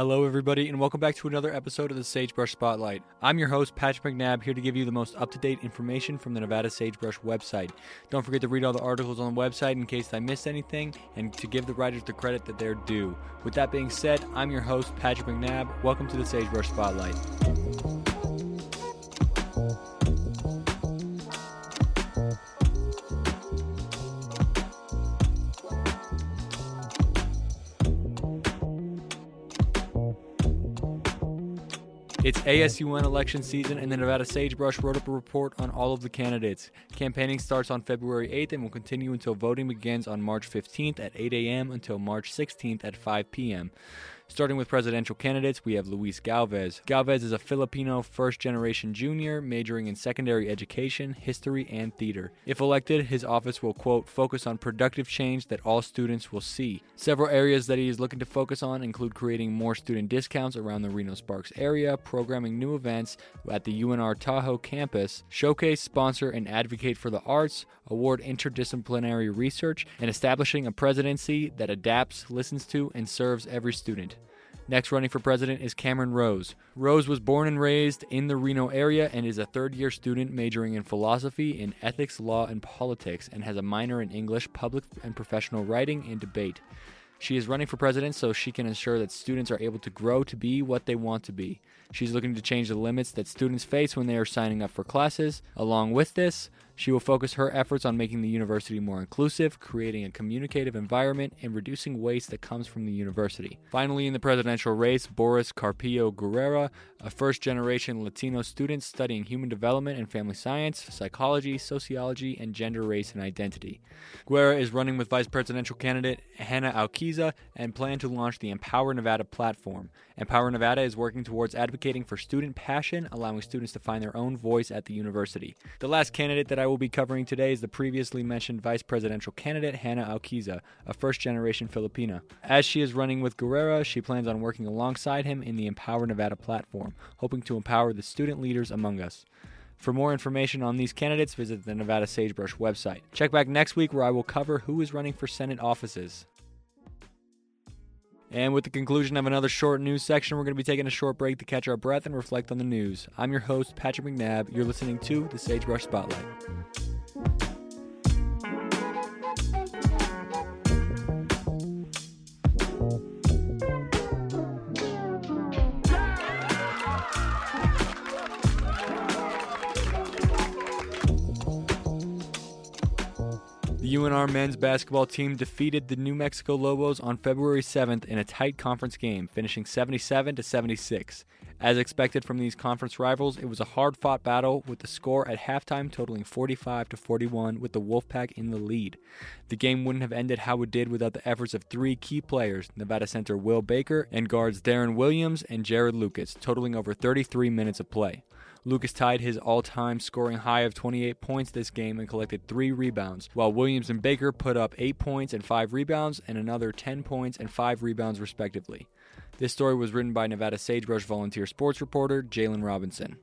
Hello everybody and welcome back to another episode of the Sagebrush Spotlight. I'm your host Patrick McNabb, here to give you the most up-to-date information from the Nevada Sagebrush website. Don't forget to read all the articles on the website in case I missed anything, and to give the writers the credit that they're due. With that being said, I'm your host Patrick McNabb. Welcome to the Sagebrush Spotlight. It's ASUN election season, and the Nevada Sagebrush wrote up a report on all of the candidates. Campaigning starts on February 8th and will continue until voting begins on March 15th at 8 a.m. until March 16th at 5 p.m. Starting with presidential candidates, we have Luis Galvez. Galvez is a Filipino first-generation junior majoring in secondary education, history, and theater. If elected, his office will, quote, focus on productive change that all students will see. Several areas that he is looking to focus on include creating more student discounts around the Reno Sparks area, programming new events at the UNR Tahoe campus, showcase, sponsor, and advocate for the arts, award interdisciplinary research, and establishing a presidency that adapts, listens to, and serves every student. Next running for president is Cameron Rose. Rose was born and raised in the Reno area and is a third-year student majoring in philosophy, in ethics, law, and politics, and has a minor in English, public and professional writing, and debate. She is running for president so she can ensure that students are able to grow to be what they want to be. She's looking to change the limits that students face when they are signing up for classes. Along with this, she will focus her efforts on making the university more inclusive, creating a communicative environment, and reducing waste that comes from the university. Finally, in the presidential race, Boris Carpio Guerrera, a first-generation Latino student studying human development and family science, psychology, sociology, and gender, race, and identity. Guerrera is running with vice presidential candidate Hannah Alquiza and plan to launch the Empower Nevada platform. Empower Nevada is working towards advocating for student passion, allowing students to find their own voice at the university. The last candidate that I will be covering today is the previously mentioned vice presidential candidate Hannah Alquiza, a first-generation Filipina. As she is running with Guerrera, she plans on working alongside him in the Empower Nevada platform, hoping to empower the student leaders among us. For more information on these candidates, visit the Nevada Sagebrush website. Check back next week where I will cover who is running for Senate offices. And with the conclusion of another short news section, we're going to be taking a short break to catch our breath and reflect on the news. I'm your host, Patrick McNabb. You're listening to the Sagebrush Spotlight. The UNR men's basketball team defeated the New Mexico Lobos on February 7th in a tight conference game, finishing 77-76. As expected from these conference rivals, it was a hard-fought battle with the score at halftime totaling 45-41 with the Wolfpack in the lead. The game wouldn't have ended how it did without the efforts of three key players, Nevada center Will Baker and guards Darren Williams and Jared Lucas, totaling over 33 minutes of play. Lucas tied his all-time scoring high of 28 points this game and collected 3 rebounds, while Williams and Baker put up 8 points and 5 rebounds and another 10 points and 5 rebounds respectively. This story was written by Nevada Sagebrush volunteer sports reporter Jaylen Robinson.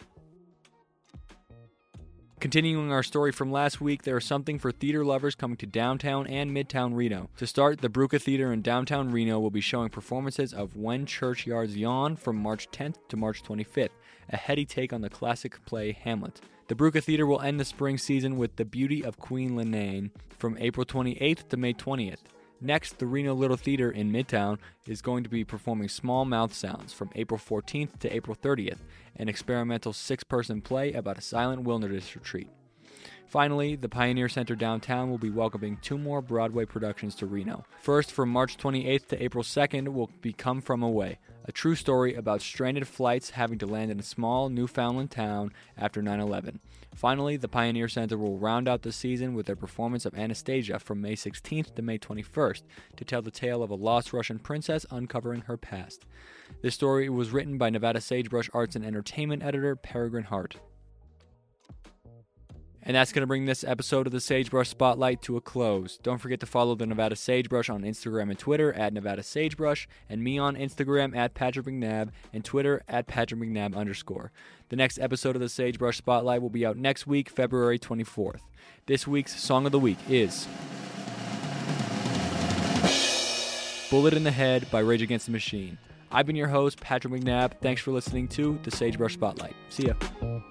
Continuing our story from last week, there is something for theater lovers coming to downtown and midtown Reno. To start, the Bruca Theater in downtown Reno will be showing performances of When Churchyards Yawn from March 10th to March 25th, a heady take on the classic play Hamlet. The Bruca Theater will end the spring season with The Beauty of Queen Lenane from April 28th to May 20th. Next, the Reno Little Theater in Midtown is going to be performing Small Mouth Sounds from April 14th to April 30th, an experimental 6-person play about a silent wilderness retreat. Finally, the Pioneer Center downtown will be welcoming 2 more Broadway productions to Reno. First, from March 28th to April 2nd will be Come From Away, a true story about stranded flights having to land in a small Newfoundland town after 9/11. Finally, the Pioneer Center will round out the season with their performance of Anastasia from May 16th to May 21st to tell the tale of a lost Russian princess uncovering her past. This story was written by Nevada Sagebrush Arts and Entertainment editor Peregrine Hart. And that's going to bring this episode of the Sagebrush Spotlight to a close. Don't forget to follow the Nevada Sagebrush on Instagram and Twitter at Nevada Sagebrush, and me on Instagram at Patrick McNabb and Twitter at Patrick McNabb _. The next episode of the Sagebrush Spotlight will be out next week, February 24th. This week's Song of the Week is Bullet in the Head by Rage Against the Machine. I've been your host, Patrick McNabb. Thanks for listening to the Sagebrush Spotlight. See ya.